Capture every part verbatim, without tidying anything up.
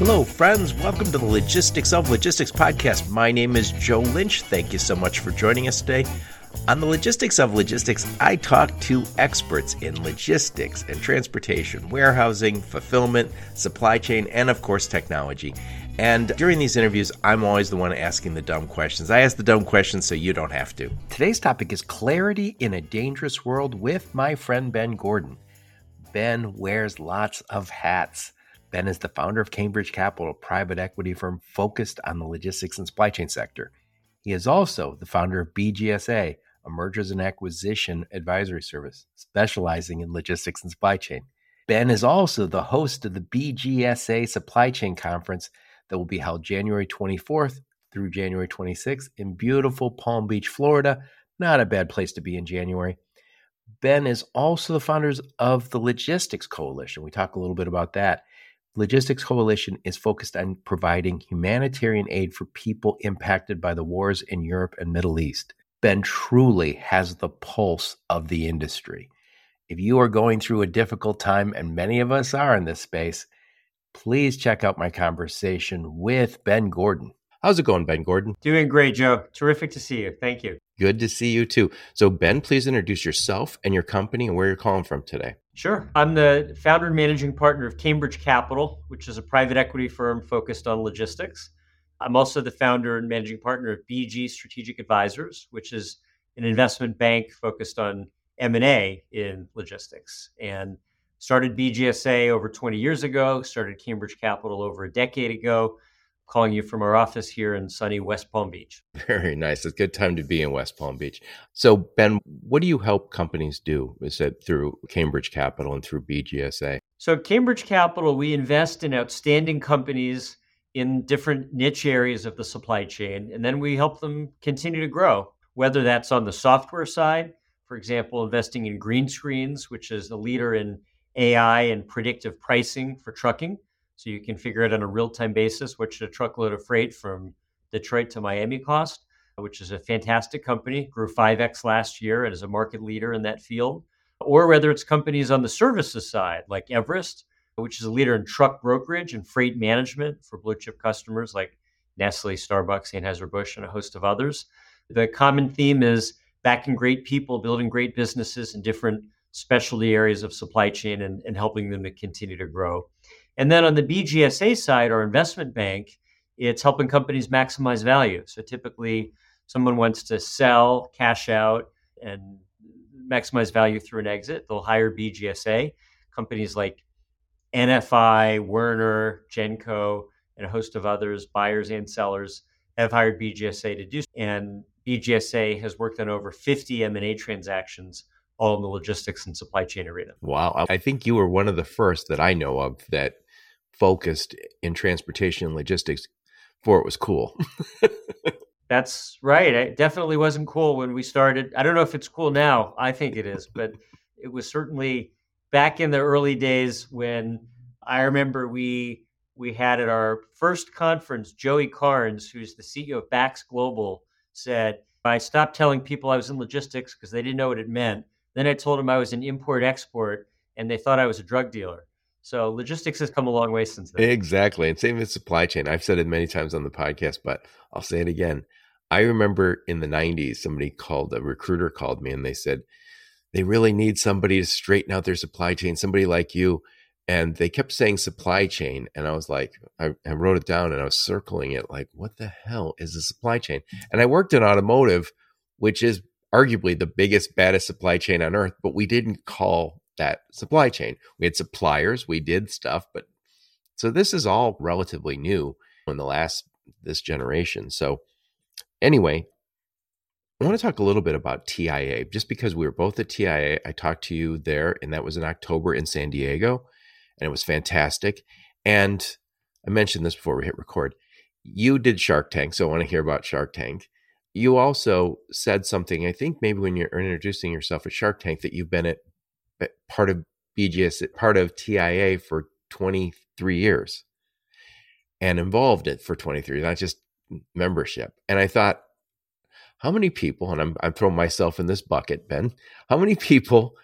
Hello, friends. Welcome to the Logistics of Logistics podcast. My name is Joe Lynch. Thank you so much for joining us today. On the Logistics of Logistics, I talk to experts in logistics and transportation, warehousing, fulfillment, supply chain, and of course, technology. And during these interviews, I'm always the one asking the dumb questions. I ask the dumb questions so you don't have to. Today's topic is clarity in a dangerous world with my friend, Ben Gordon. Ben wears lots of hats. Ben is the founder of Cambridge Capital, a private equity firm focused on the logistics and supply chain sector. He is also the founder of B G S A, a mergers and acquisition advisory service specializing in logistics and supply chain. Ben is also the host of the B G S A Supply Chain Conference that will be held January twenty-fourth through January twenty-sixth in beautiful Palm Beach, Florida. Not a bad place to be in January. Ben is also the founder of the Logistics Coalition. We talk a little bit about that. Logistics Coalition is focused on providing humanitarian aid for people impacted by the wars in Europe and Middle East. Ben truly has the pulse of the industry. If you are going through a difficult time, and many of us are in this space, please check out my conversation with Ben Gordon. How's it going, Ben Gordon? Doing great, Joe. Terrific to see you. Thank you. Good to see you too. So Ben, please introduce yourself and your company and where you're calling from today. Sure. I'm the founder and managing partner of Cambridge Capital, which is a private equity firm focused on logistics. I'm also the founder and managing partner of B G Strategic Advisors, which is an investment bank focused on M and A in logistics. And started B G S A over twenty years ago, started Cambridge Capital over a decade ago. Calling you from our office here in sunny West Palm Beach. Very nice. It's a good time to be in West Palm Beach. So Ben, what do you help companies do? Is it through Cambridge Capital and through B G S A? So at Cambridge Capital, we invest in outstanding companies in different niche areas of the supply chain, and then we help them continue to grow, whether that's on the software side, for example, investing in Greenscreens, which is the leader in A I and predictive pricing for trucking. So you can figure out on a real-time basis what should a truckload of freight from Detroit to Miami cost, which is a fantastic company, grew five x last year and is a market leader in that field. Or whether it's companies on the services side, like Everest, which is a leader in truck brokerage and freight management for blue-chip customers like Nestle, Starbucks, Anheuser-Busch, and a host of others. The common theme is backing great people, building great businesses in different specialty areas of supply chain and, and helping them to continue to grow. And then on the B G S A side, our investment bank, it's helping companies maximize value. So typically someone wants to sell, cash out, and maximize value through an exit. They'll hire B G S A. Companies like N F I, Werner, Genco, and a host of others, buyers and sellers, have hired B G S A to do so. And B G S A has worked on over fifty M and A transactions all in the logistics and supply chain arena. Wow. I think you were one of the first that I know of that focused in transportation and logistics before it was cool. That's right. It definitely wasn't cool when we started. I don't know if it's cool now. I think it is, but it was certainly back in the early days when I remember we we had at our first conference, Joey Carnes, who's the C E O of Bax Global, said, I stopped telling people I was in logistics because they didn't know what it meant. Then I told them I was an import-export, and they thought I was a drug dealer. So logistics has come a long way since then. Exactly. And same with supply chain. I've said it many times on the podcast, but I'll say it again. I remember in the nineties, somebody called, a recruiter called me, and they said, they really need somebody to straighten out their supply chain, somebody like you. And they kept saying supply chain. And I was like, I, I wrote it down and I was circling it like, what the hell is a supply chain? And I worked in automotive, which is arguably the biggest, baddest supply chain on earth, but we didn't call that supply chain. We had suppliers, we did stuff, but so this is all relatively new in the last, this generation. So anyway, I want to talk a little bit about T I A, just because we were both at T I A. I talked to you there, and that was in October in San Diego, and it was fantastic. And I mentioned this before we hit record. You did Shark Tank, so I want to hear about Shark Tank. You also said something, I think maybe when you're introducing yourself at Shark Tank, that you've been at part of B G S, part of T I A for twenty-three years and involved it for twenty-three, not just membership. And I thought, how many people, and I'm, I'm throwing myself in this bucket, Ben, how many people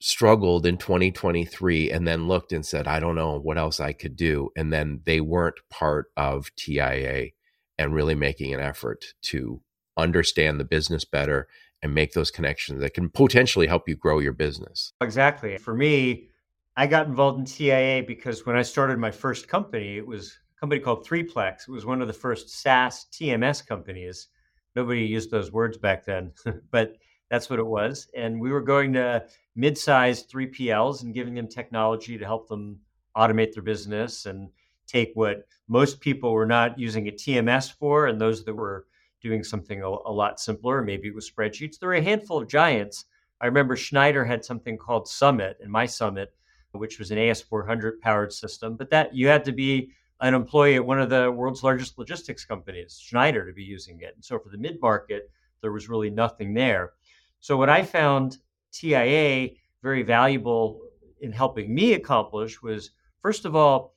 struggled in twenty twenty-three and then looked and said, I don't know what else I could do. And then they weren't part of T I A and really making an effort to understand the business better and make those connections that can potentially help you grow your business. Exactly. For me, I got involved in T I A because when I started my first company, it was a company called Threeplex. It was one of the first SaaS T M S companies. Nobody used those words back then, but that's what it was. And we were going to mid-sized three P Ls and giving them technology to help them automate their business and take what most people were not using a T M S for, and those that were doing something a, a lot simpler. Maybe it was spreadsheets. There were a handful of giants. I remember Schneider had something called Summit, and my Summit, which was an A S four hundred powered system, but that you had to be an employee at one of the world's largest logistics companies, Schneider, to be using it. And so for the mid-market, there was really nothing there. So what I found T I A very valuable in helping me accomplish was, first of all,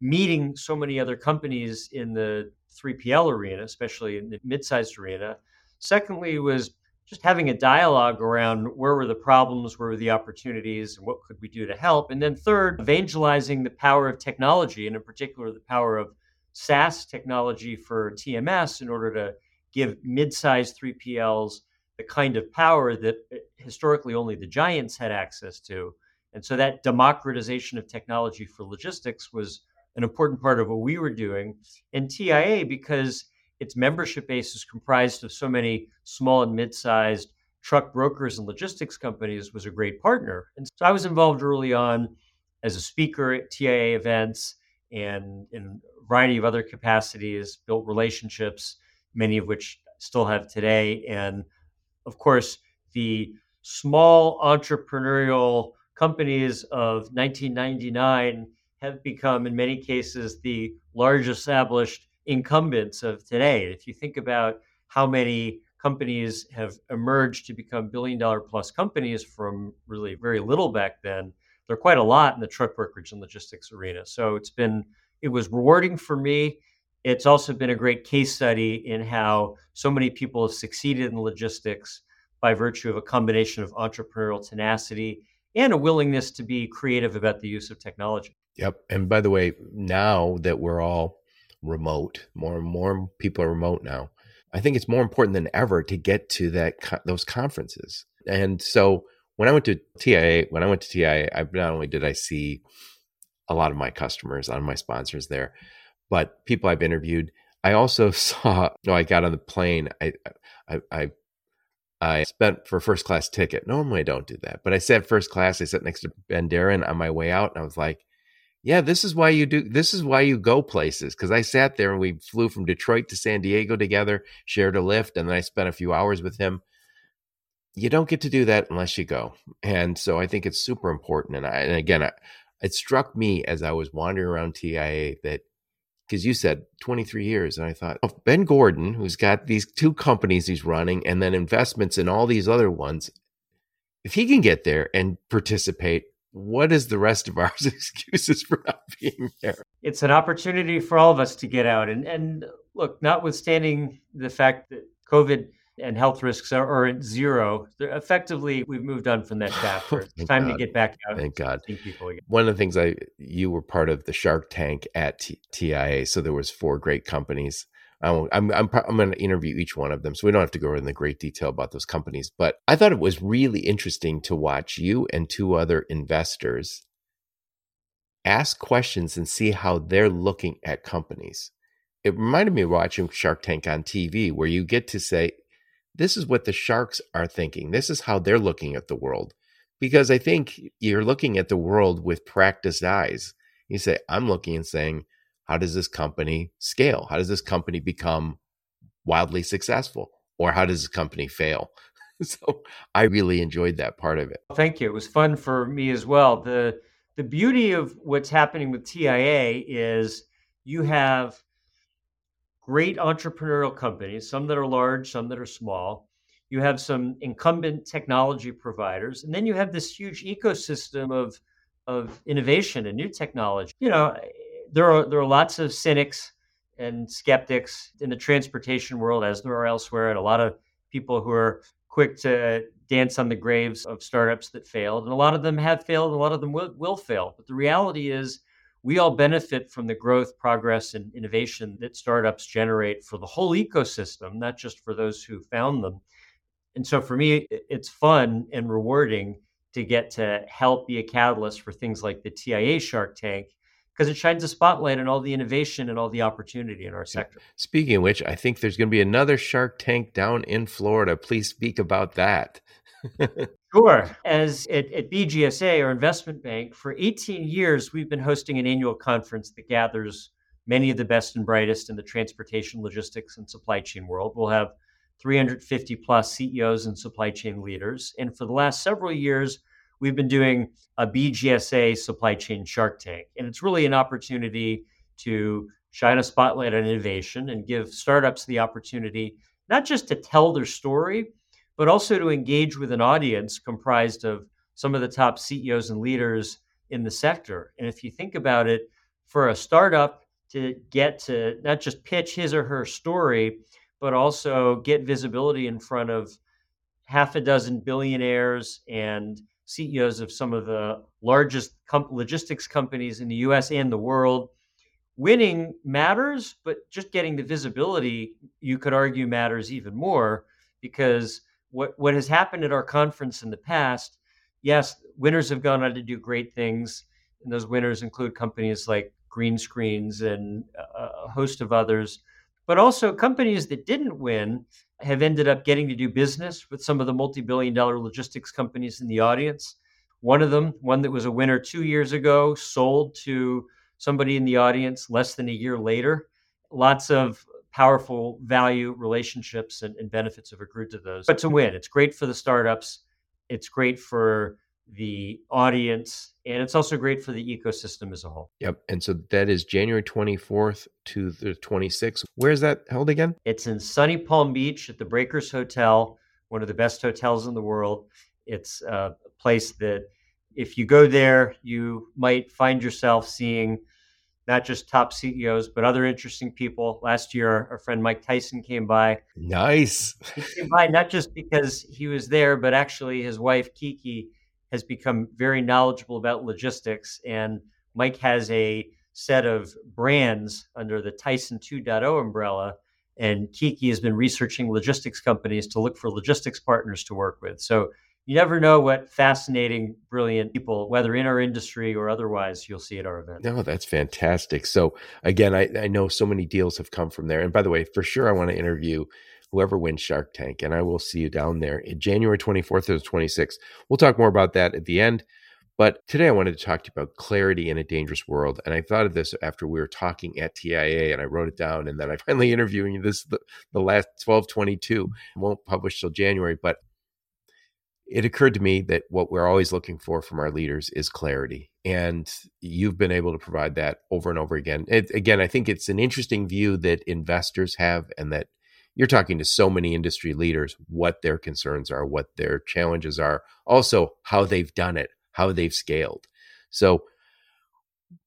meeting so many other companies in the three P L arena, especially in the mid-sized arena. Secondly, was just having a dialogue around where were the problems, where were the opportunities, and what could we do to help. And then third, evangelizing the power of technology, and in particular, the power of SaaS technology for T M S in order to give mid-sized three P Ls the kind of power that historically only the giants had access to. And so that democratization of technology for logistics was an important part of what we were doing. And T I A, because its membership base is comprised of so many small and mid-sized truck brokers and logistics companies, was a great partner. And so I was involved early on as a speaker at T I A events and in a variety of other capacities, built relationships, many of which I still have today. And of course, the small entrepreneurial companies of nineteen ninety-nine have become, in many cases, the large established incumbents of today. If you think about how many companies have emerged to become billion dollar plus companies from really very little back then, there are quite a lot in the truck brokerage and logistics arena. So it's been, it was rewarding for me. It's also been a great case study in how so many people have succeeded in logistics by virtue of a combination of entrepreneurial tenacity and a willingness to be creative about the use of technology. Yep. And by the way, now that we're all remote, more and more people are remote now, I think it's more important than ever to get to that those conferences. And so when I went to T I A, when I went to T I A, I, not only did I see a lot of my customers, a lot of my sponsors there, but people I've interviewed. I also saw, you know, I got on the plane. I, I, I, I spent for a first class ticket. Normally I don't do that, but I sat first class. I sat next to Ben Darin on my way out, and I was like, "Yeah, this is why you do. This is why you go places." Because I sat there and we flew from Detroit to San Diego together, shared a lift, and then I spent a few hours with him. You don't get to do that unless you go, and so I think it's super important. And I, and again, I, it struck me as I was wandering around T I A that, because you said twenty-three years, and I thought, oh, Ben Gordon, who's got these two companies he's running and then investments in all these other ones, if he can get there and participate, what is the rest of our excuses for not being there? It's an opportunity for all of us to get out. And, and look, notwithstanding the fact that COVID and health risks are, are at zero, effectively, we've moved on from that chapter. It's time God. to get back out. Thank God. One of the things I, you were part of the Shark Tank at T- TIA. So there was four great companies. I won't, I'm, I'm, I'm going to interview each one of them. So we don't have to go into great detail about those companies, but I thought it was really interesting to watch you and two other investors ask questions and see how they're looking at companies. It reminded me of watching Shark Tank on T V, where you get to say, this is what the sharks are thinking. This is how they're looking at the world. Because I think you're looking at the world with practiced eyes. You say, I'm looking and saying, how does this company scale? How does this company become wildly successful? Or how does this company fail? So I really enjoyed that part of it. Thank you. It was fun for me as well. The, the beauty of what's happening with T I A is you have great entrepreneurial companies, some that are large, some that are small. You have some incumbent technology providers, and then you have this huge ecosystem of, of innovation and new technology. You know, there are there are lots of cynics and skeptics in the transportation world, as there are elsewhere, and a lot of people who are quick to dance on the graves of startups that failed. And a lot of them have failed, and a lot of them will, will fail. But the reality is we all benefit from the growth, progress, and innovation that startups generate for the whole ecosystem, not just for those who found them. And so for me, it's fun and rewarding to get to help be a catalyst for things like the T I A Shark Tank, because it shines a spotlight on all the innovation and all the opportunity in our sector. Speaking of which, I think there's going to be another Shark Tank down in Florida. Please speak about that. Sure. As at, at B G S A, our investment bank, for eighteen years, we've been hosting an annual conference that gathers many of the best and brightest in the transportation, logistics, and supply chain world. We'll have three hundred fifty plus C E Os and supply chain leaders. And for the last several years, we've been doing a B G S A supply chain Shark Tank. And it's really an opportunity to shine a spotlight on innovation and give startups the opportunity, not just to tell their story, but also to engage with an audience comprised of some of the top C E Os and leaders in the sector. And if you think about it, for a startup to get to not just pitch his or her story, but also get visibility in front of half a dozen billionaires and C E Os of some of the largest comp- logistics companies in the U S and the world. Winning matters, but just getting the visibility, you could argue, matters even more, because what, what has happened at our conference in the past, yes, winners have gone on to do great things, and those winners include companies like Greenscreens and a host of others. But also companies that didn't win have ended up getting to do business with some of the multi-billion dollar logistics companies in the audience. One of them, one that was a winner two years ago, sold to somebody in the audience less than a year later. Lots of powerful value relationships and, and benefits have accrued to those. But to win, it's great for the startups. It's great for the audience, and it's also great for the ecosystem as a whole. Yep. And so that is January twenty-fourth to the twenty-sixth. Where's that held again? It's in sunny Palm Beach at the Breakers Hotel, one of the best hotels in the world. It's a place that if you go there, you might find yourself seeing not just top C E Os, but other interesting people. Last year, our friend Mike Tyson came by. Nice. He came by not just because he was there, but actually his wife, Kiki, has become very knowledgeable about logistics. And Mike has a set of brands under the Tyson two point oh umbrella. And Kiki has been researching logistics companies to look for logistics partners to work with. So you never know what fascinating, brilliant people, whether in our industry or otherwise, you'll see at our event. No, that's fantastic. So again, I, I know so many deals have come from there. And by the way, for sure, I want to interview whoever wins Shark Tank, and I will see you down there in January twenty-fourth to the twenty-sixth. We'll talk more about that at the end. But today I wanted to talk to you about clarity in a dangerous world. And I thought of this after we were talking at T I A, and I wrote it down, and then I finally interviewed you. This the, the last twelve twenty-two. I won't publish till January, but it occurred to me that what we're always looking for from our leaders is clarity. And you've been able to provide that over and over again. It, again, I think it's an interesting view that investors have, and that you're talking to so many industry leaders, what their concerns are, what their challenges are, also how they've done it, how they've scaled. So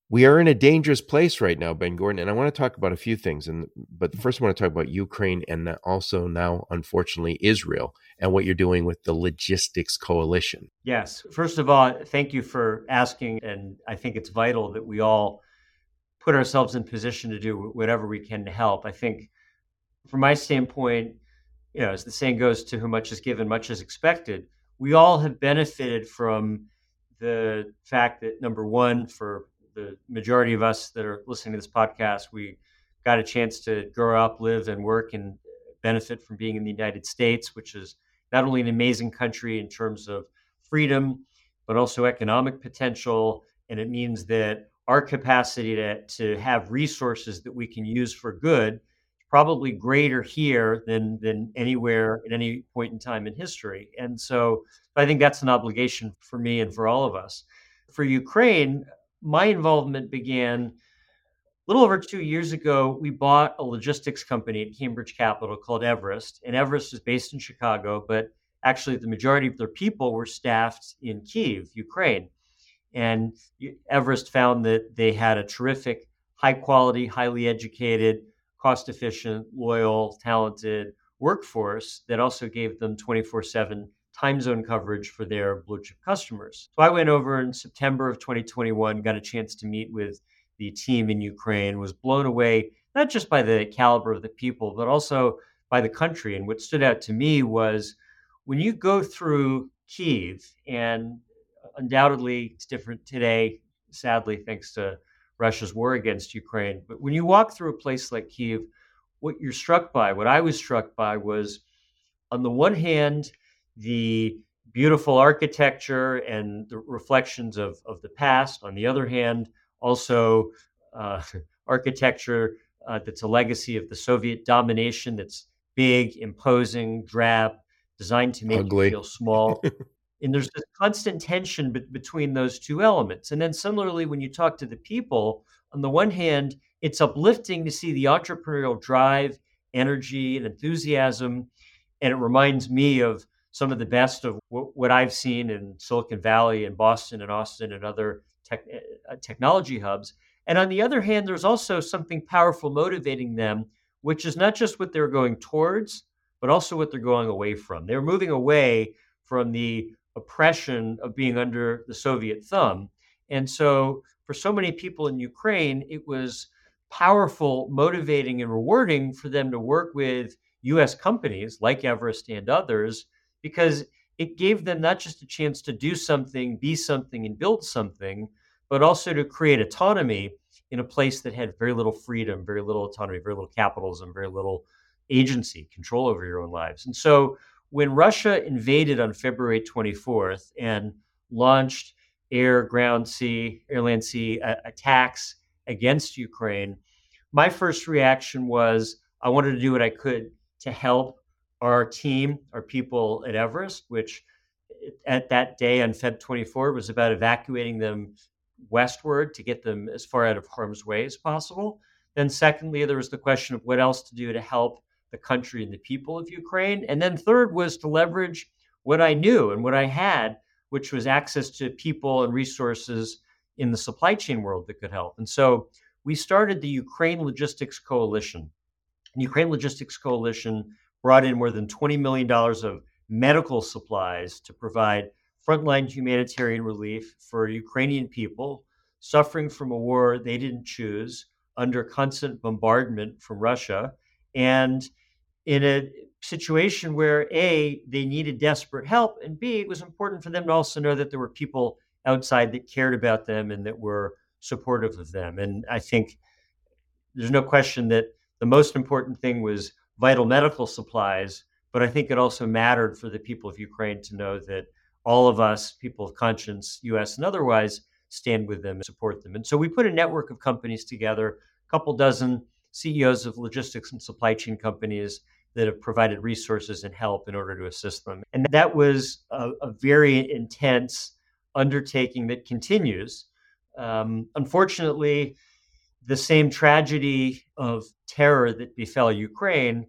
we are in a dangerous place right now, Ben Gordon, and I want to talk about a few things. And but the first I want to talk about Ukraine, and also now, unfortunately, Israel, and what you're doing with the Logistics Coalition. Yes. First of all, thank you for asking. And I think it's vital that we all put ourselves in position to do whatever we can to help. I think from my standpoint, you know, as the saying goes, to whom much is given, much is expected. We all have benefited from the fact that, number one, for the majority of us that are listening to this podcast, we got a chance to grow up, live, and work and benefit from being in the United States, which is not only an amazing country in terms of freedom, but also economic potential. And it means that our capacity to, to have resources that we can use for good probably greater here than than anywhere at any point in time in history. And so I think that's an obligation for me and for all of us. For Ukraine, my involvement began a little over two years ago. We bought a logistics company at Cambridge Capital called Everest. And Everest is based in Chicago, but actually the majority of their people were staffed in Kyiv, Ukraine. And Everest found that they had a terrific, high quality, highly educated, cost-efficient, loyal, talented workforce that also gave them twenty-four seven time zone coverage for their blue chip customers. So I went over in September of twenty twenty-one, got a chance to meet with the team in Ukraine, was blown away, not just by the caliber of the people, but also by the country. And what stood out to me was when you go through Kyiv, and undoubtedly it's different today, sadly, thanks to Russia's war against Ukraine. But when you walk through a place like Kyiv, what you're struck by, what I was struck by was, on the one hand, the beautiful architecture and the reflections of, of the past. On the other hand, also uh, architecture uh, that's a legacy of the Soviet domination that's big, imposing, drab, designed to make Ugly. You feel small. And there's this constant tension be- between those two elements. And then similarly, when you talk to the people, on the one hand, it's uplifting to see the entrepreneurial drive, energy, and enthusiasm. And it reminds me of some of the best of w- what I've seen in Silicon Valley and Boston and Austin and other tech- uh, technology hubs. And on the other hand, there's also something powerful motivating them, which is not just what they're going towards, but also what they're going away from. They're moving away from the oppression of being under the Soviet thumb. And so for so many people in Ukraine, it was powerful, motivating, and rewarding for them to work with U S companies like Everest and others, because it gave them not just a chance to do something, be something, and build something, but also to create autonomy in a place that had very little freedom, very little autonomy, very little capitalism, very little agency, control over your own lives. And so when Russia invaded on February twenty-fourth and launched air, ground, sea, air, land, sea uh, attacks against Ukraine, my first reaction was I wanted to do what I could to help our team, our people at Everest, which at that day on February twenty-fourth was about evacuating them westward to get them as far out of harm's way as possible. Then secondly, there was the question of what else to do to help the country and the people of Ukraine. And then third was to leverage what I knew and what I had, which was access to people and resources in the supply chain world that could help. And so we started the Ukraine Logistics Coalition. The Ukraine Logistics Coalition brought in more than twenty million dollars of medical supplies to provide frontline humanitarian relief for Ukrainian people suffering from a war they didn't choose, under constant bombardment from Russia, and in a situation where A, they needed desperate help, and B, it was important for them to also know that there were people outside that cared about them and that were supportive of them. And I think there's no question that the most important thing was vital medical supplies, but I think it also mattered for the people of Ukraine to know that all of us, people of conscience, U S and otherwise, stand with them and support them. And so we put a network of companies together, a couple dozen C E Os of logistics and supply chain companies that have provided resources and help in order to assist them. And that was a, a very intense undertaking that continues. Um, unfortunately, the same tragedy of terror that befell Ukraine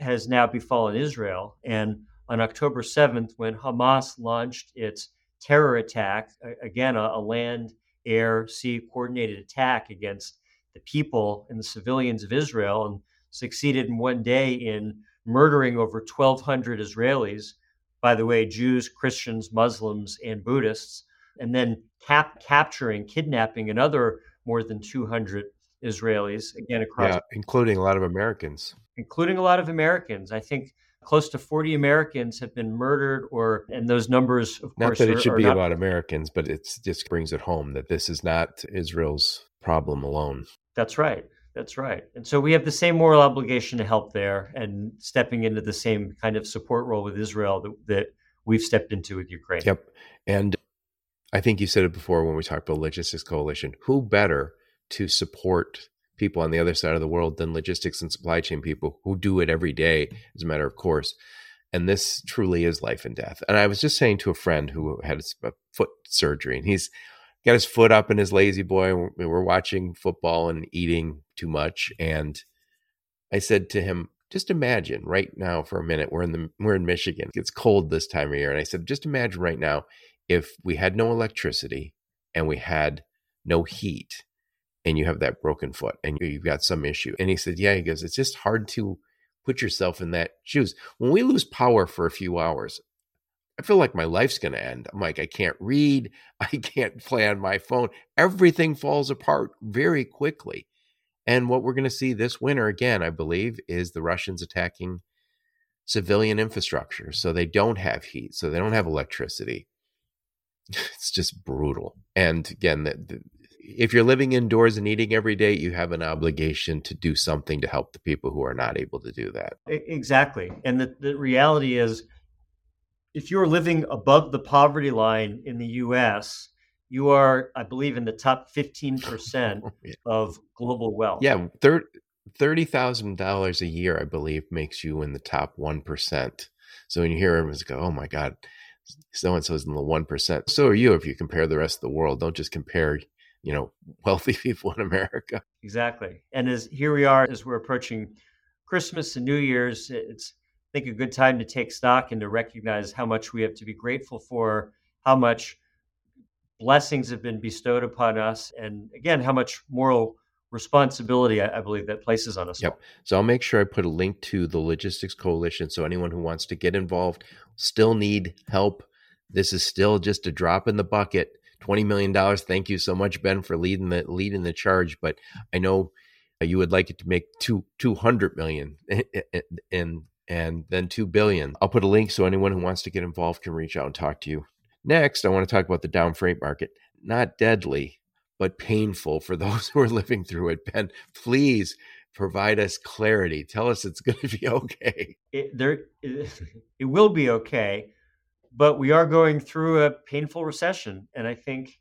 has now befallen Israel. And on October seventh, when Hamas launched its terror attack, again, a, a land, air, sea coordinated attack against the people and the civilians of Israel, and succeeded in one day in murdering over twelve hundred Israelis, by the way, Jews, Christians, Muslims, and Buddhists, and then cap- capturing, kidnapping another more than two hundred Israelis, again, across. Yeah, including a lot of Americans. Including a lot of Americans. I think close to forty Americans have been murdered, or, and those numbers, of not course, that it are, should are be not about Americans, but it just brings it home that this is not Israel's problem alone. That's right. That's right. And so we have the same moral obligation to help there, and stepping into the same kind of support role with Israel that, that we've stepped into with Ukraine. Yep. And I think you said it before when we talked about Logistics Coalition, who better to support people on the other side of the world than logistics and supply chain people who do it every day as a matter of course. And this truly is life and death. And I was just saying to a friend who had a foot surgery, and he's got his foot up in his lazy boy. We were watching football and eating too much. And I said to him, just imagine right now for a minute, we're in the, we're in Michigan. It's cold this time of year. And I said, just imagine right now, if we had no electricity and we had no heat, and you have that broken foot and you've got some issue. And he said, yeah, he goes, it's just hard to put yourself in that shoes. When we lose power for a few hours, I feel like my life's going to end. I'm like, I can't read. I can't play on my phone. Everything falls apart very quickly. And what we're going to see this winter, again, I believe, is the Russians attacking civilian infrastructure. So they don't have heat. So they don't have electricity. It's just brutal. And again, the, the, if you're living indoors and eating every day, you have an obligation to do something to help the people who are not able to do that. Exactly. And the, the reality is, if you're living above the poverty line in the U S, you are, I believe, in the top fifteen percent yeah. of global wealth. Yeah, thirty thousand dollars a year, I believe, makes you in the top one percent. So when you hear everyone's go, oh my God, so-and-so is in the one percent. So are you if you compare the rest of the world. Don't just compare, you know, wealthy people in America. Exactly. And as here we are, as we're approaching Christmas and New Year's, it's I think a good time to take stock and to recognize how much we have to be grateful for, how much blessings have been bestowed upon us, and again, how much moral responsibility I, I believe that places on us. Yep. So I'll make sure I put a link to the Logistics Coalition so anyone who wants to get involved still need help. This is still just a drop in the bucket, twenty million dollars. Thank you so much, Ben, for leading the leading the charge. But I know you would like it to make two two hundred million and and then two billion. I'll put a link so anyone who wants to get involved can reach out and talk to you. Next, I want to talk about the down freight market. Not deadly, but painful for those who are living through it. Ben, please provide us clarity. Tell us it's going to be okay. It, there, it will be okay, but we are going through a painful recession. And I think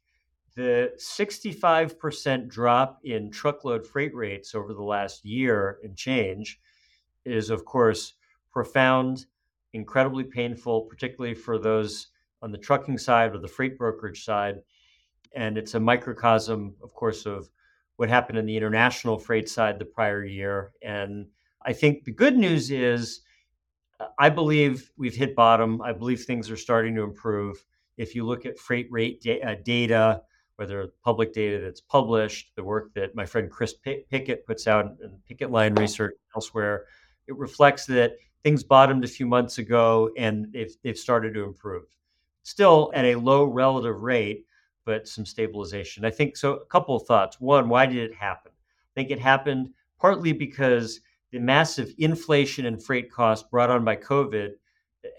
the sixty-five percent drop in truckload freight rates over the last year and change is, of course, profound, incredibly painful, particularly for those on the trucking side or the freight brokerage side. And it's a microcosm, of course, of what happened in the international freight side the prior year. And I think the good news is, I believe we've hit bottom. I believe things are starting to improve. If you look at freight rate da- uh, data, whether public data that's published, the work that my friend Chris P- Pickett puts out in Pickett Line Research elsewhere, it reflects that things bottomed a few months ago and they've, they've started to improve. Still at a low relative rate, but some stabilization. I think so. A couple of thoughts. One, why did it happen? I think it happened partly because the massive inflation in freight costs brought on by COVID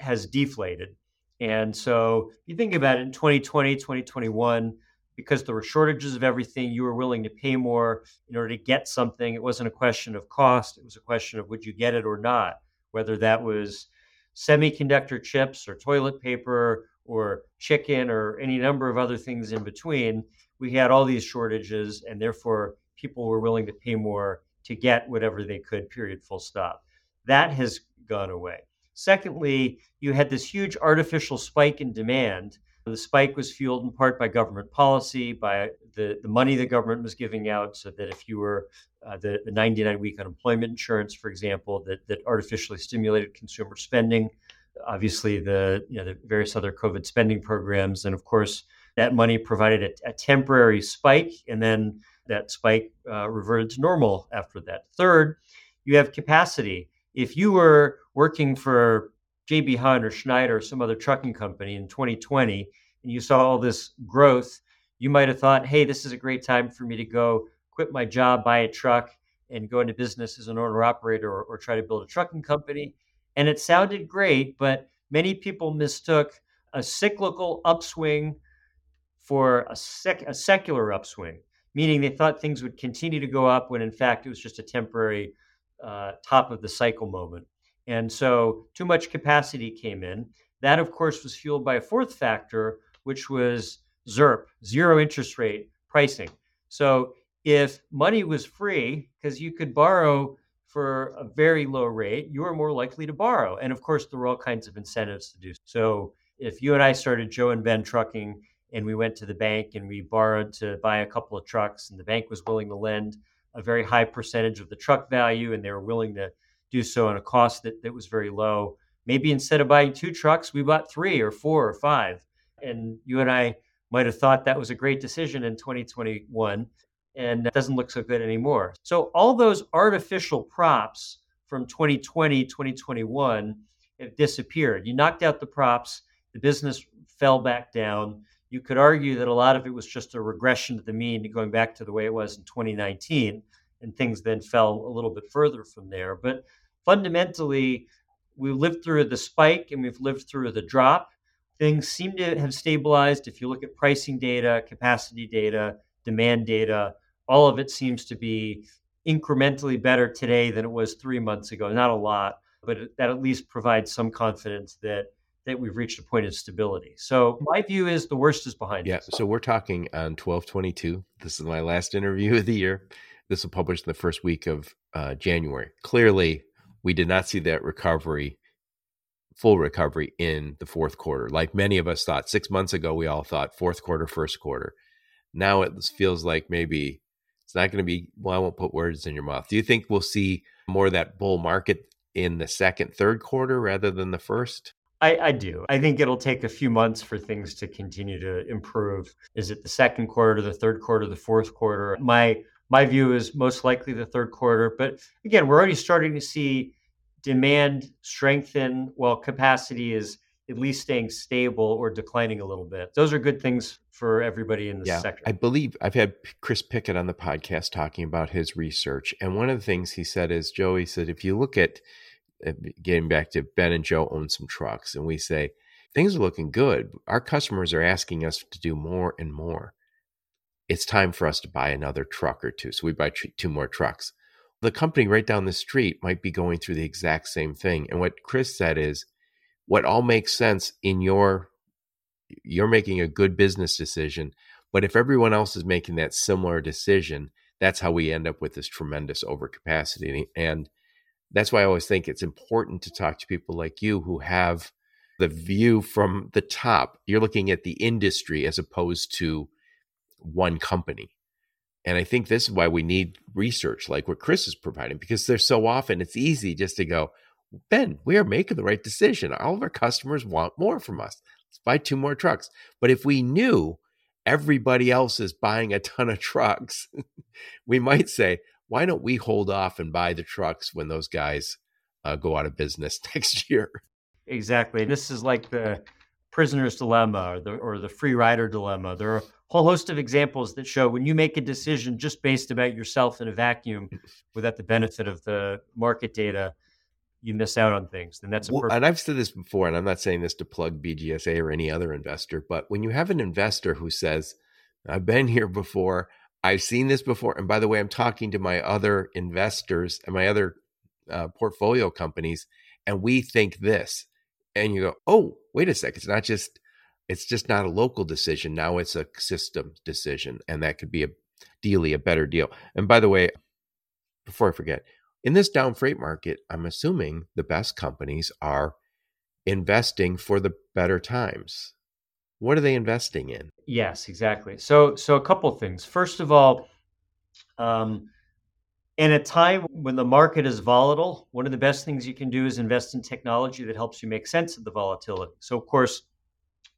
has deflated. And so you think about it in twenty twenty, twenty twenty-one, because there were shortages of everything, you were willing to pay more in order to get something. It wasn't a question of cost. It was a question of would you get it or not, whether that was semiconductor chips or toilet paper or chicken or any number of other things in between. We had all these shortages, and therefore people were willing to pay more to get whatever they could, period, full stop. That has gone away. Secondly, you had this huge artificial spike in demand. The spike was fueled in part by government policy, by the, the money the government was giving out, so that if you were uh, the, the ninety-nine week unemployment insurance, for example, that, that artificially stimulated consumer spending, obviously the, you know, the various other COVID spending programs. And of course, that money provided a, a temporary spike, and then that spike uh, reverted to normal after that. Third, you have capacity. If you were working for J B Hunt or Schneider or some other trucking company in twenty twenty, and you saw all this growth, you might have thought, hey, this is a great time for me to go quit my job, buy a truck, and go into business as an owner-operator or, or try to build a trucking company. And it sounded great, but many people mistook a cyclical upswing for a, sec- a secular upswing, meaning they thought things would continue to go up when, in fact, it was just a temporary uh, top-of-the-cycle moment. And so too much capacity came in. That, of course, was fueled by a fourth factor, which was Z I R P, zero interest rate pricing. So if money was free, because you could borrow for a very low rate, you were more likely to borrow. And of course, there were all kinds of incentives to do so. So if you and I started Joe and Ben Trucking, and we went to the bank and we borrowed to buy a couple of trucks, and the bank was willing to lend a very high percentage of the truck value, and they were willing to do so on a cost that, that was very low. Maybe instead of buying two trucks, we bought three or four or five. And you and I might have thought that was a great decision in twenty twenty-one, and it doesn't look so good anymore. So all those artificial props from twenty twenty, twenty twenty-one have disappeared. You knocked out the props, The business fell back down. You could argue that a lot of it was just a regression to the mean, going back to the way it was in twenty nineteen, and things then fell a little bit further from there. But fundamentally, we lived through the spike and we've lived through the drop. Things seem to have stabilized. If you look at pricing data, capacity data, demand data, all of it seems to be incrementally better today than it was three months ago. Not a lot, but that at least provides some confidence that that we've reached a point of stability. So my view is the worst is behind yeah, us. Yeah, so we're talking on twelve twenty-two. This is my last interview of the year. This will publish in the first week of uh, January. Clearly, we did not see that recovery, full recovery in the fourth quarter. Like many of us thought, six months ago, we all thought fourth quarter, first quarter. Now it feels like maybe it's not going to be, well, I won't put words in your mouth. Do you think we'll see more of that bull market in the second, third quarter rather than the first? I, I do. I think it'll take a few months for things to continue to improve. Is it the second quarter, the third quarter, the fourth quarter? My my view is most likely the third quarter. But again, we're already starting to see demand strengthen while capacity is at least staying stable or declining a little bit. Those are good things for everybody in the yeah, sector. I believe I've had Chris Pickett on the podcast talking about his research. And one of the things he said is, Joe, he said, if you look at, getting back to Ben and Joe own some trucks, and we say, things are looking good. Our customers are asking us to do more and more. It's time for us to buy another truck or two. So we buy two more trucks. The company right down the street might be going through the exact same thing. And what Chris said is, what all makes sense in your, you're making a good business decision, but if everyone else is making that similar decision, that's how we end up with this tremendous overcapacity. And that's why I always think it's important to talk to people like you who have the view from the top. You're looking at the industry as opposed to one company. And I think this is why we need research like what Chris is providing, because there's so often it's easy just to go, Ben, we are making the right decision. All of our customers want more from us. Let's buy two more trucks. But if we knew everybody else is buying a ton of trucks, we might say, why don't we hold off and buy the trucks when those guys uh, go out of business next year? Exactly. This is like the prisoner's dilemma or the, or the free rider dilemma. There are a whole host of examples that show when you make a decision just based about yourself in a vacuum without the benefit of the market data, you miss out on things. And that's a well, perfect- and I've said this before, and I'm not saying this to plug B G S A or any other investor, but when you have an investor who says, I've been here before, I've seen this before. And by the way, I'm talking to my other investors and my other uh, portfolio companies, and we think this. And you go, oh, wait a sec. It's not just, it's just not a local decision. Now it's a system decision. And that could be a dealy, a better deal. And by the way, before I forget, in this down freight market, I'm assuming the best companies are investing for the better times. What are they investing in? Yes, exactly. So, so a couple of things. First of all, um, in a time when the market is volatile, one of the best things you can do is invest in technology that helps you make sense of the volatility. So, of course,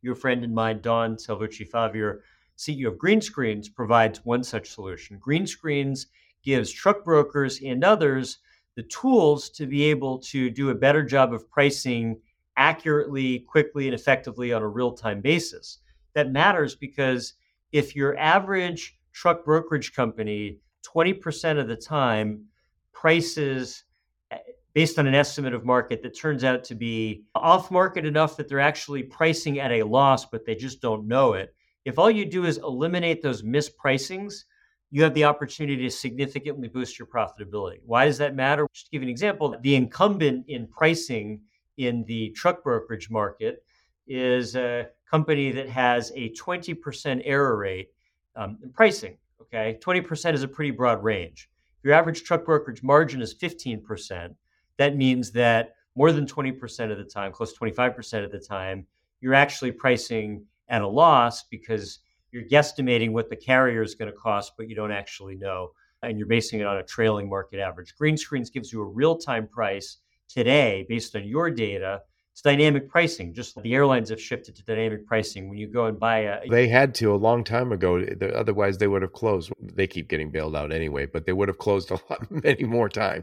your friend and mine, Don Salvucci Favier, C E O of Greenscreens, provides one such solution. Greenscreens gives truck brokers and others the tools to be able to do a better job of pricing accurately, quickly, and effectively on a real-time basis. That matters because if your average truck brokerage company, twenty percent of the time, prices based on an estimate of market that turns out to be off-market enough that they're actually pricing at a loss, but they just don't know it. If all you do is eliminate those mispricings, you have the opportunity to significantly boost your profitability. Why does that matter? Just to give you an example, the incumbent in pricing in the truck brokerage market is a company that has a twenty percent error rate um, in pricing, okay? twenty percent is a pretty broad range. If your average truck brokerage margin is fifteen percent, that means that more than twenty percent of the time, close to twenty-five percent of the time, you're actually pricing at a loss because you're guesstimating what the carrier is going to cost, but you don't actually know, and you're basing it on a trailing market average. Greenscreens gives you a real-time price today, based on your data. It's dynamic pricing. Just the airlines have shifted to dynamic pricing. When you go and buy a... They had to a long time ago. Otherwise, they would have closed. They keep getting bailed out anyway, but they would have closed a lot, many more times.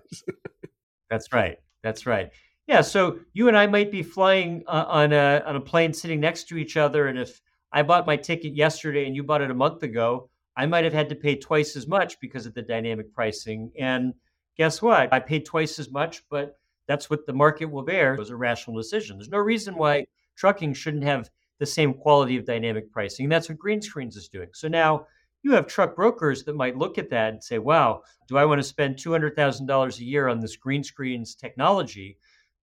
That's right. That's right. Yeah, so you and I might be flying uh, on a on a plane sitting next to each other, and if I bought my ticket yesterday and you bought it a month ago, I might have had to pay twice as much because of the dynamic pricing. And guess what? I paid twice as much, but that's what the market will bear. It was a rational decision. There's no reason why trucking shouldn't have the same quality of dynamic pricing. And that's what Greenscreens is doing. So now you have truck brokers that might look at that and say, wow, do I want to spend two hundred thousand dollars a year on this Greenscreens technology?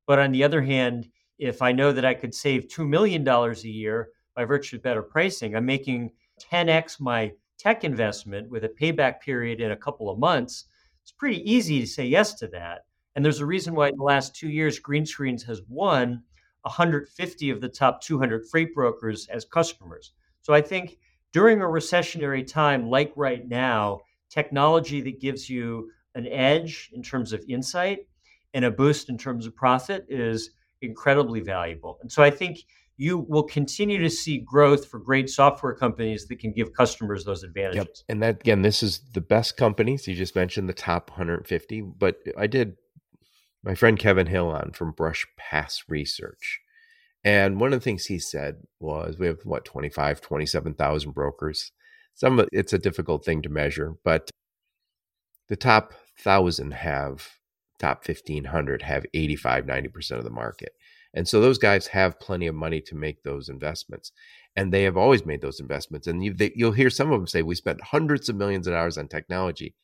But on the other hand, if I know that I could save two million dollars a year by virtue of better pricing, I'm making ten x my tech investment with a payback period in a couple of months, it's pretty easy to say yes to that. And there's a reason why in the last two years, Greenscreens has won one hundred fifty of the top two hundred freight brokers as customers. So I think during a recessionary time like right now, technology that gives you an edge in terms of insight and a boost in terms of profit is incredibly valuable. And so I think you will continue to see growth for great software companies that can give customers those advantages. Yep. And that, again, this is the best companies. You just mentioned the top one hundred fifty, but I did my friend Kevin Hill on from Brush Pass Research. And one of the things he said was we have, what, twenty-five, twenty-seven thousand brokers. Some it's a difficult thing to measure, but the top one thousand have, top fifteen hundred have eighty-five, ninety percent of the market. And so those guys have plenty of money to make those investments. And they have always made those investments. And you, they, you'll hear some of them say, we spent hundreds of millions of dollars on technology.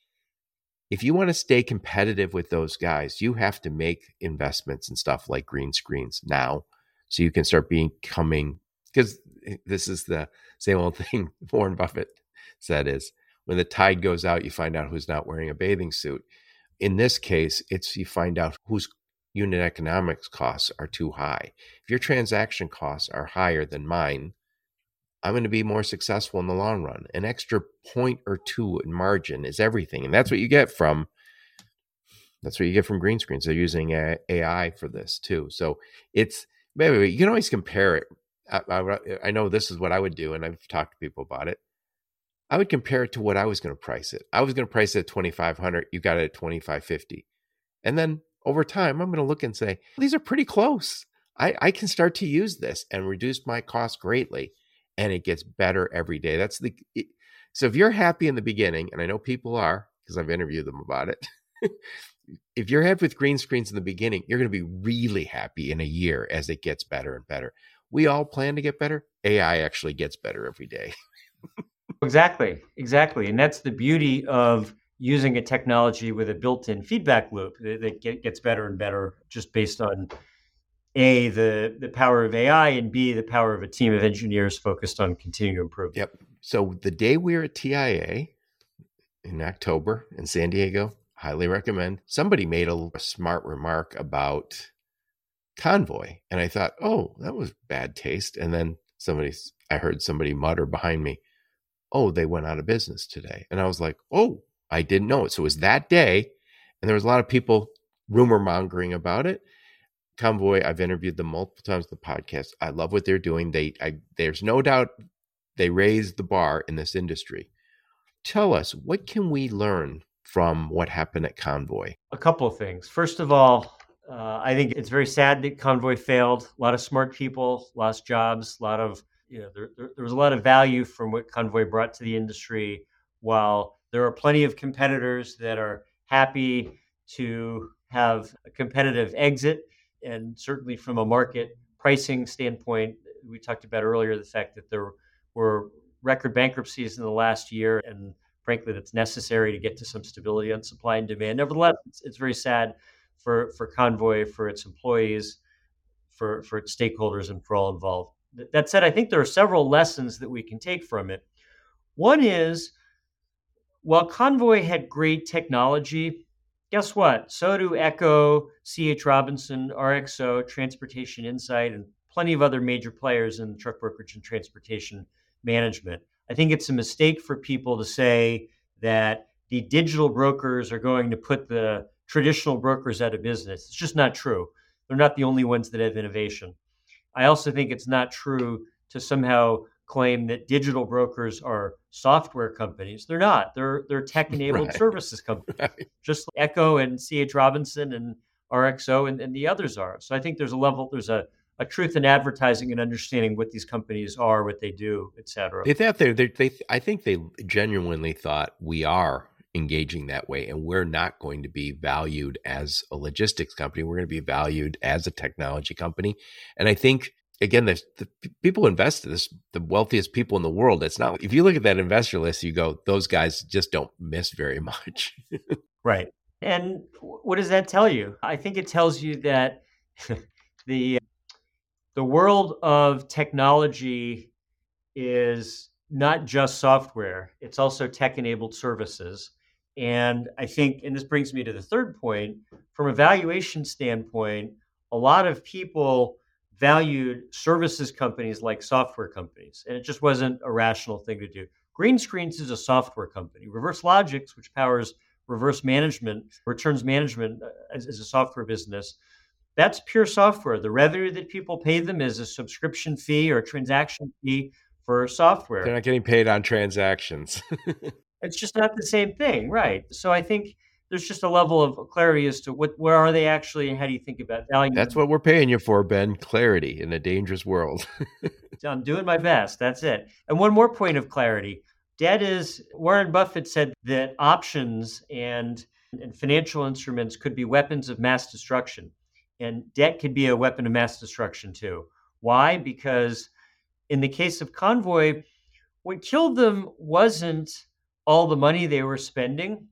If you want to stay competitive with those guys, you have to make investments in stuff like Greenscreens now. So you can start becoming, because this is the same old thing Warren Buffett said is, when the tide goes out, you find out who's not wearing a bathing suit. In this case, it's you find out whose unit economics costs are too high. If your transaction costs are higher than mine, I'm going to be more successful in the long run. An extra point or two in margin is everything. And that's what you get from that's what you get from Greenscreens. They're using A I for this too. So it's maybe you can always compare it. I, I, I know this is what I would do, and I've talked to people about it. I would compare it to what I was going to price it. I was going to price it at twenty-five hundred. You got it at twenty-five fifty. And then over time, I'm going to look and say, these are pretty close. I, I can start to use this and reduce my cost greatly. And it gets better every day. That's the it, so if you're happy in the beginning, and I know people are because I've interviewed them about it. If you're happy with Greenscreens in the beginning, you're going to be really happy in a year as it gets better and better. We all plan to get better. A I actually gets better every day. Exactly. Exactly. And that's the beauty of using a technology with a built-in feedback loop that, that get, gets better and better just based on A, the, the power of A I, and B, the power of a team of engineers focused on continuing to improve. Yep. So the day we're at T I A in October in San Diego, highly recommend. Somebody made a, a smart remark about Convoy. And I thought, oh, that was bad taste. And then somebody, I heard somebody mutter behind me, oh, they went out of business today. And I was like, oh, I didn't know it. So it was that day. And there was a lot of people rumor mongering about it. Convoy, I've interviewed them multiple times on the podcast. I love what they're doing. They, I, there's no doubt they raised the bar in this industry. Tell us, what can we learn from what happened at Convoy? A couple of things. First of all, uh, I think it's very sad that Convoy failed. A lot of smart people lost jobs. A lot of, you know, there, there, there was a lot of value from what Convoy brought to the industry. While there are plenty of competitors that are happy to have a competitive exit, and certainly from a market pricing standpoint, we talked about earlier the fact that there were record bankruptcies in the last year, and frankly, that's necessary to get to some stability on supply and demand. Nevertheless, it's, it's very sad for, for Convoy, for its employees, for, for its stakeholders, and for all involved. That said, I think there are several lessons that we can take from it. One is, while Convoy had great technology, guess what? So do Echo, C H Robinson, R X O, Transportation Insight, and plenty of other major players in truck brokerage and transportation management. I think it's a mistake for people to say that the digital brokers are going to put the traditional brokers out of business. It's just not true. They're not the only ones that have innovation. I also think it's not true to somehow claim that digital brokers are software companies. They're not. They're they're tech-enabled right. services companies. Right. Just like Echo and C H Robinson and R X O, and, and the others are. So I think there's a level, there's a, a truth in advertising and understanding what these companies are, what they do, et cetera. They thought they, they, they I think they genuinely thought we are engaging that way, and we're not going to be valued as a logistics company. We're going to be valued as a technology company. And I think, again, the, the people invest in this, the wealthiest people in the world. It's not, if you look at that investor list, you go, those guys just don't miss very much. Right. And what does that tell you? I think it tells you that the the world of technology is not just software. It's also tech-enabled services. And I think, and this brings me to the third point, from a valuation standpoint, a lot of people valued services companies like software companies, and it just wasn't a rational thing to do. Greenscreens is a software company. Reverse Logics, which powers reverse management, returns management as, as a software business, that's pure software. The revenue that people pay them is a subscription fee or a transaction fee for software. They're not getting paid on transactions. It's just not the same thing, right? So I think there's just a level of clarity as to what, where are they actually, and how do you think about value? That's what we're paying you for, Ben. Clarity in a dangerous world. So I'm doing my best. That's it. And one more point of clarity. Debt is, Warren Buffett said that options and, and financial instruments could be weapons of mass destruction. And debt could be a weapon of mass destruction too. Why? Because in the case of Convoy, what killed them wasn't all the money they were spending.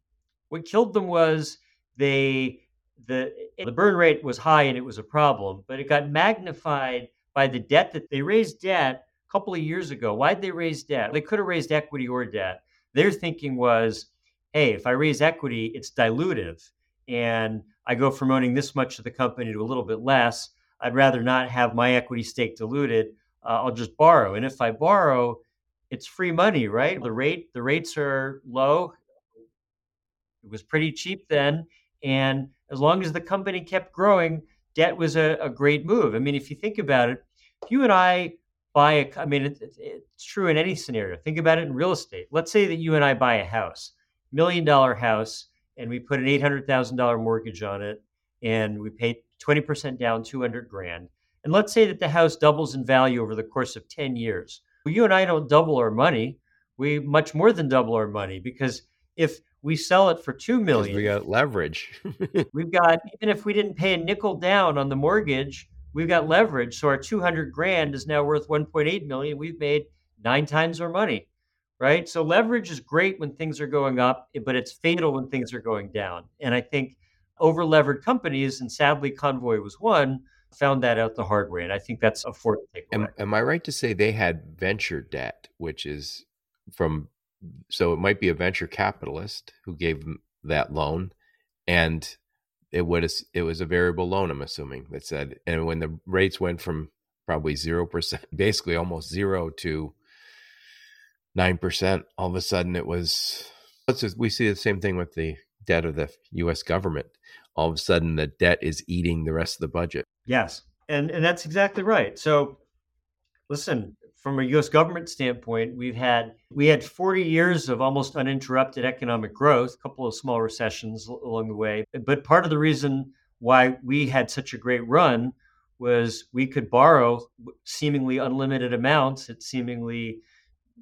What killed them was they the the burn rate was high and it was a problem, but it got magnified by the debt that they raised debt a couple of years ago. Why'd they raise debt? They could have raised equity or debt. Their thinking was, hey, if I raise equity, it's dilutive. And I go from owning this much of the company to a little bit less. I'd rather not have my equity stake diluted. Uh, I'll just borrow. And if I borrow, it's free money, right? The rate, the rates are low. It was pretty cheap then. And as long as the company kept growing, debt was a, a great move. I mean, if you think about it, if you and I buy a, I mean, it, it, it's true in any scenario. Think about it in real estate. Let's say that you and I buy a house, million dollar house, and we put an eight hundred thousand dollars mortgage on it, and we pay twenty percent down, two hundred grand. And let's say that the house doubles in value over the course of ten years. Well, you and I don't double our money. We much more than double our money, because if we sell it for two million dollars, we got leverage. We've got, even if we didn't pay a nickel down on the mortgage, we've got leverage. So our two hundred grand is now worth one point eight million dollars. We've made nine times our money. Right. So leverage is great when things are going up, but it's fatal when things are going down. And I think over-levered companies, and sadly Convoy was one, found that out the hard way. And I think that's a fourth takeaway. Am, am I right to say they had venture debt, which is from, so it might be a venture capitalist who gave them that loan, and it would, it was a variable loan, I'm assuming, that said, and when the rates went from probably zero percent, basically almost zero to nine percent, all of a sudden it was, let's just, we see the same thing with the debt of the U S government. All of a sudden the debt is eating the rest of the budget. Yes. And and that's exactly right. So listen, from a U S government standpoint, we've had, we had forty years of almost uninterrupted economic growth, a couple of small recessions along the way. But part of the reason why we had such a great run was we could borrow seemingly unlimited amounts at seemingly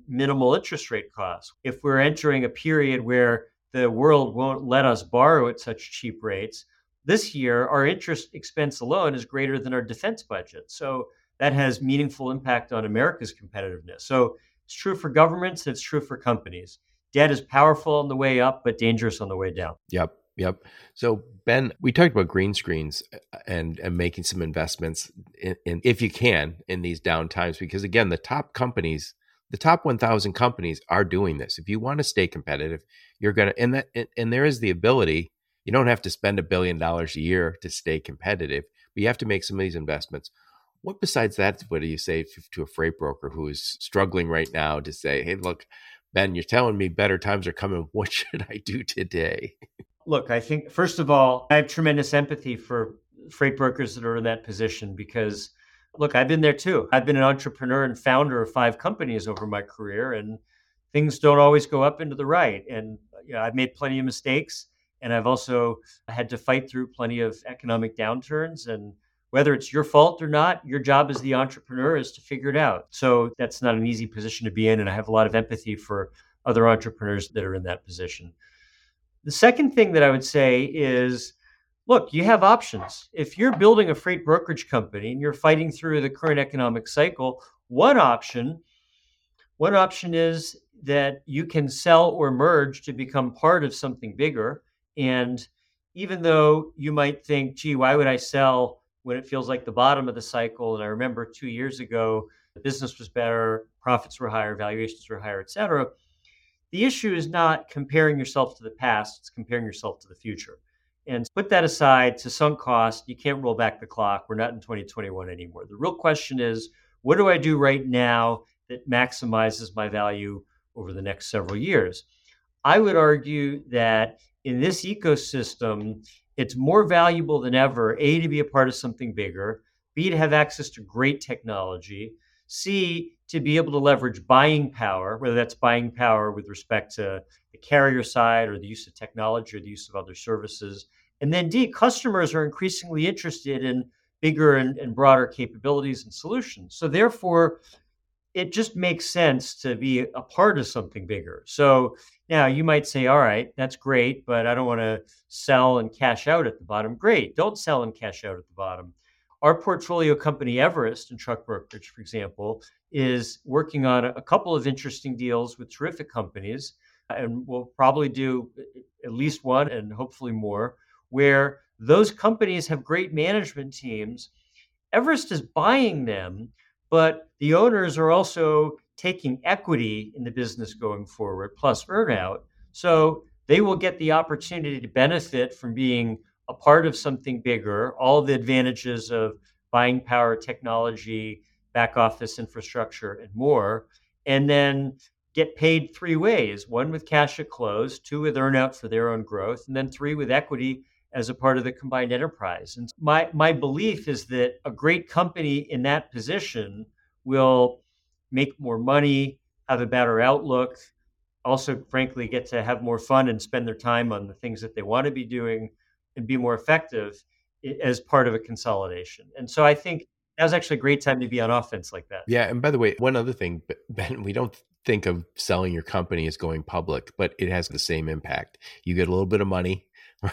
minimal interest rate costs. If we're entering a period where the world won't let us borrow at such cheap rates, this year our interest expense alone is greater than our defense budget. So that has meaningful impact on America's competitiveness. So it's true for governments, it's true for companies. Debt is powerful on the way up, but dangerous on the way down. Yep. Yep. So Ben, we talked about green screens and, and making some investments in, in, if you can, in these down times, because again, the top companies, the top one thousand companies are doing this. If you want to stay competitive, you're going to, and that, and there is the ability, you don't have to spend a billion dollars a year to stay competitive, but you have to make some of these investments. What besides that, what do you say to, to a freight broker who is struggling right now to say, hey, look, Ben, you're telling me better times are coming. What should I do today? Look, I think, first of all, I have tremendous empathy for freight brokers that are in that position, because look, I've been there too. I've been an entrepreneur and founder of five companies over my career, and things don't always go up into the right. And you know, I've made plenty of mistakes, And I've also had to fight through plenty of economic downturns. And whether it's your fault or not, your job as the entrepreneur is to figure it out. So that's not an easy position to be in. And I have a lot of empathy for other entrepreneurs that are in that position. The second thing that I would say is, look, you have options. If you're building a freight brokerage company and you're fighting through the current economic cycle, one option, one option is that you can sell or merge to become part of something bigger. And even though you might think, gee, why would I sell when it feels like the bottom of the cycle? And I remember two years ago, the business was better, profits were higher, valuations were higher, et cetera. The issue is not comparing yourself to the past, it's comparing yourself to the future. And put that aside to sunk cost. You can't roll back the clock. We're not in twenty twenty-one anymore. The real question is, what do I do right now that maximizes my value over the next several years? I would argue that in this ecosystem, it's more valuable than ever, A, to be a part of something bigger, B, to have access to great technology, C, to be able to leverage buying power, whether that's buying power with respect to the carrier side or the use of technology or the use of other services. And then D, customers are increasingly interested in bigger and, and broader capabilities and solutions. So therefore, it just makes sense to be a part of something bigger. So now you might say, all right, that's great, but I don't want to sell and cash out at the bottom. Great, don't sell and cash out at the bottom. Our portfolio company, Everest, in truck brokerage, for example, is working on a couple of interesting deals with terrific companies, and we'll probably do at least one and hopefully more, where those companies have great management teams. Everest is buying them, but the owners are also taking equity in the business going forward, plus earnout. So they will get the opportunity to benefit from being a part of something bigger, all the advantages of buying power, technology, back office infrastructure, and more, and then get paid three ways, one with cash at close, two with earnout for their own growth, and then three with equity as a part of the combined enterprise. And my, my belief is that a great company in that position will make more money, have a better outlook, also, frankly, get to have more fun and spend their time on the things that they want to be doing, and be more effective as part of a consolidation. And so I think that was actually a great time to be on offense like that. Yeah. And by the way, one other thing, Ben, we don't think of selling your company as going public, but it has the same impact. You get a little bit of money,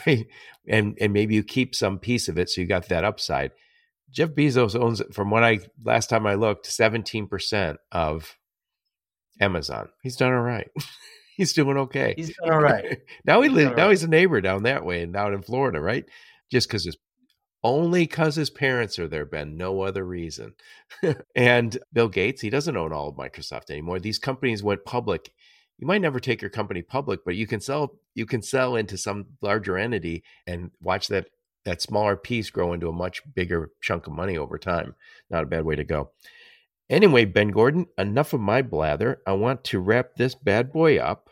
right? And and maybe you keep some piece of it. So you got that upside. Jeff Bezos owns, from what I, last time I looked, seventeen percent of Amazon. He's done all right. He's doing okay. He's doing all right. now he lives. Right. Now he's a neighbor down that way and down in Florida, right? Just because his, only because his parents are there, Ben. No other reason. And Bill Gates, he doesn't own all of Microsoft anymore. These companies went public. You might never take your company public, but you can sell. You can sell into some larger entity and watch that that smaller piece grow into a much bigger chunk of money over time. Not a bad way to go. Anyway, Ben Gordon, enough of my blather. I want to wrap this bad boy up.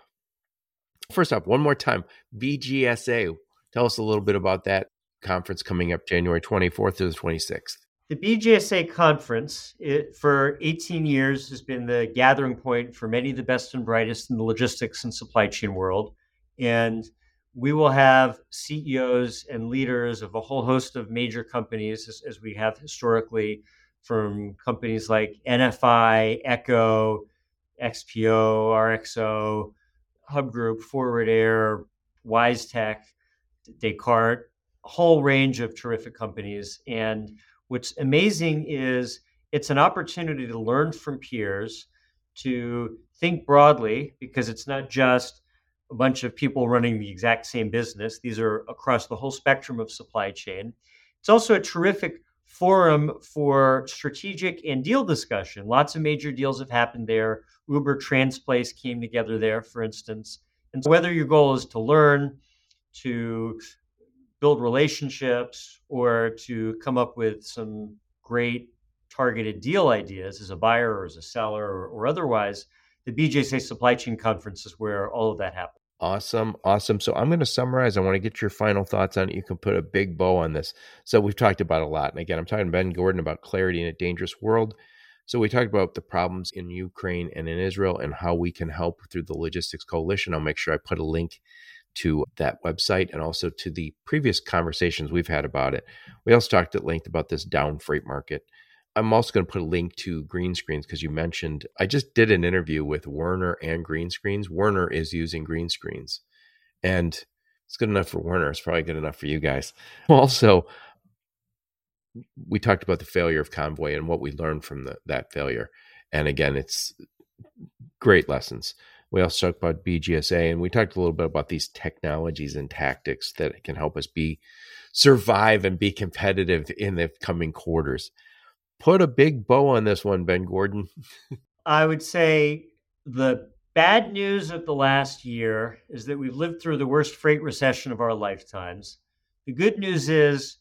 First off, one more time, B G S A. Tell us a little bit about that conference coming up January twenty-fourth to the twenty-sixth. The B G S A conference, it, for eighteen years, has been the gathering point for many of the best and brightest in the logistics and supply chain world. And we will have C E Os and leaders of a whole host of major companies, as, as we have historically, from companies like N F I, Echo, X P O, R X O, Hub Group, Forward Air, WiseTech, Descartes, a whole range of terrific companies. And what's amazing is it's an opportunity to learn from peers, to think broadly, because it's not just a bunch of people running the exact same business. These are across the whole spectrum of supply chain. It's also a terrific forum for strategic and deal discussion. Lots of major deals have happened there. Uber Transplace came together there, for instance. And so whether your goal is to learn, to build relationships, or to come up with some great targeted deal ideas as a buyer or as a seller or, or otherwise, the B G S A Supply Chain Conference is where all of that happens. Awesome. Awesome. So I'm going to summarize. I want to get your final thoughts on it. You can put a big bow on this. So we've talked about a lot. And again, I'm talking to Ben Gordon about clarity in a dangerous world. So we talked about the problems in Ukraine and in Israel and how we can help through the Logistics Coalition. I'll make sure I put a link to that website and also to the previous conversations we've had about it. We also talked at length about this down freight market. I'm also going to put a link to Greenscreens because you mentioned, I just did an interview with Werner and Greenscreens. Werner is using Greenscreens and it's good enough for Werner. It's probably good enough for you guys. Also, we talked about the failure of Convoy and what we learned from the, that failure. And again, it's great lessons. We also talked about B G S A and we talked a little bit about these technologies and tactics that can help us be survive and be competitive in the coming quarters. Put a big bow on this one, Ben Gordon. I would say the bad news of the last year is that we've lived through the worst freight recession of our lifetimes. The good news is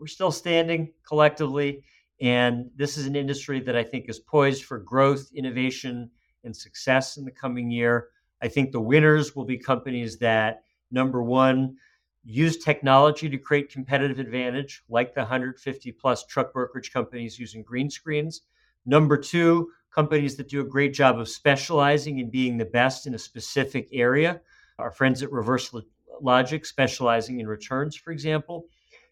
we're still standing collectively, and this is an industry that I think is poised for growth, innovation, and success in the coming year. I think the winners will be companies that, number one, use technology to create competitive advantage, like the one hundred fifty plus truck brokerage companies using Greenscreens. Number two, companies that do a great job of specializing and being the best in a specific area. Our friends at Reverse Logic specializing in returns, for example.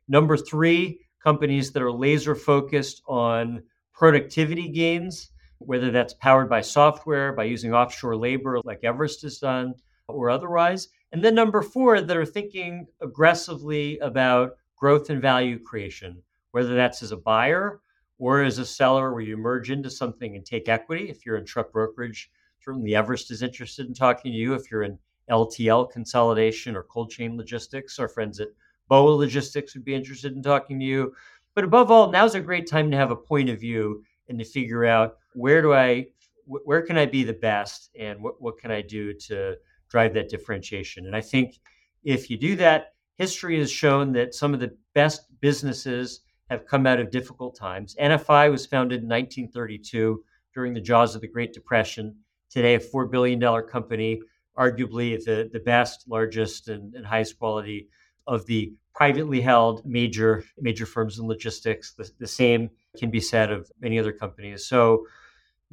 Number three, companies that are laser focused on productivity gains, whether that's powered by software, by using offshore labor like Everest has done, or otherwise. And then number four, that are thinking aggressively about growth and value creation, whether that's as a buyer or as a seller where you merge into something and take equity. If you're in truck brokerage, certainly Everest is interested in talking to you. If you're in L T L consolidation or cold chain logistics, our friends at B O A Logistics would be interested in talking to you. But above all, now's a great time to have a point of view and to figure out where do I, where can I be the best and what, what can I do to drive that differentiation. And I think if you do that, history has shown that some of the best businesses have come out of difficult times. N F I was founded in nineteen thirty-two during the jaws of the Great Depression. Today, a four billion dollars company, arguably the, the best, largest, and, and highest quality of the privately held major major firms in logistics. The, the same can be said of many other companies. So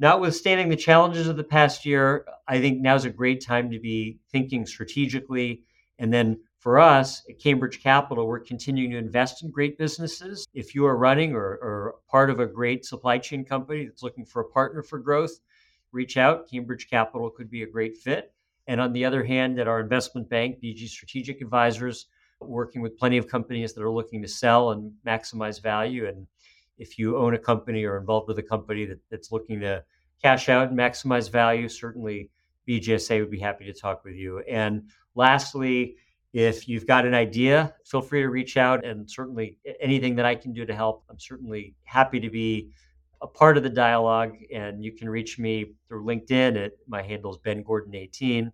notwithstanding the challenges of the past year, I think now's a great time to be thinking strategically. And then for us at Cambridge Capital, we're continuing to invest in great businesses. If you are running or, or part of a great supply chain company that's looking for a partner for growth, reach out. Cambridge Capital could be a great fit. And on the other hand, at our investment bank, B G Strategic Advisors, working with plenty of companies that are looking to sell and maximize value. And if you own a company or involved with a company that, that's looking to cash out and maximize value, certainly B G S A would be happy to talk with you. And lastly, if you've got an idea, feel free to reach out, and certainly anything that I can do to help, I'm certainly happy to be a part of the dialogue. And you can reach me through LinkedIn at my handle is Ben Gordon eighteen.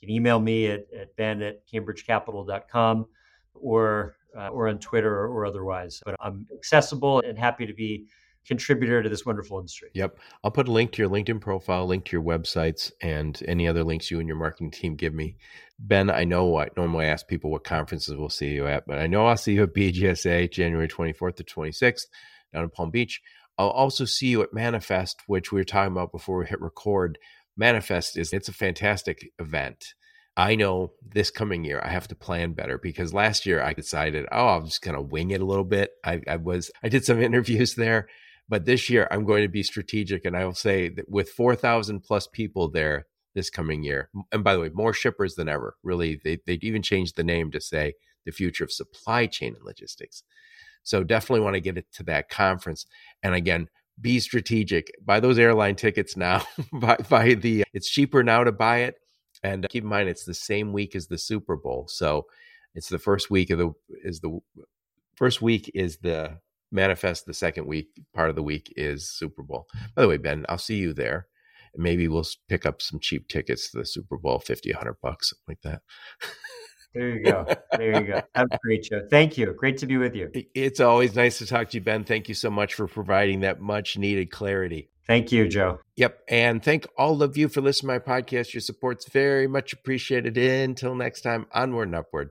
You can email me at, at ben at cambridge capital dot com or Uh, or on Twitter or, or otherwise. But I'm accessible and happy to be a contributor to this wonderful industry. Yep. I'll put a link to your LinkedIn profile, link to your websites, and any other links you and your marketing team give me. Ben, I know I normally ask people what conferences we'll see you at, but I know I'll see you at B G S A January twenty-fourth to twenty-sixth down in Palm Beach. I'll also see you at Manifest, which we were talking about before we hit record. Manifest is it's a fantastic event. I know this coming year, I have to plan better because last year I decided, oh, I'm just going to wing it a little bit. I, I was, I did some interviews there, but this year I'm going to be strategic. And I will say that with four thousand plus people there this coming year, and by the way, more shippers than ever, really, they, they even changed the name to say the future of supply chain and logistics. So definitely want to get it to that conference. And again, be strategic, buy those airline tickets now, buy, buy the, it's cheaper now to buy it. And keep in mind, it's the same week as the Super Bowl, so it's the first week of the is the first week is the Manifest. The second week, part of the week is Super Bowl. By the way, Ben, I'll see you there, and maybe we'll pick up some cheap tickets to the Super Bowl, fifty, a hundred bucks, something like that. There you go. There you go. Have a great show. Thank you. Great to be with you. It's always nice to talk to you, Ben. Thank you so much for providing that much needed clarity. Thank you, Joe. Yep. And thank all of you for listening to my podcast. Your support's very much appreciated. Until next time, onward and upward.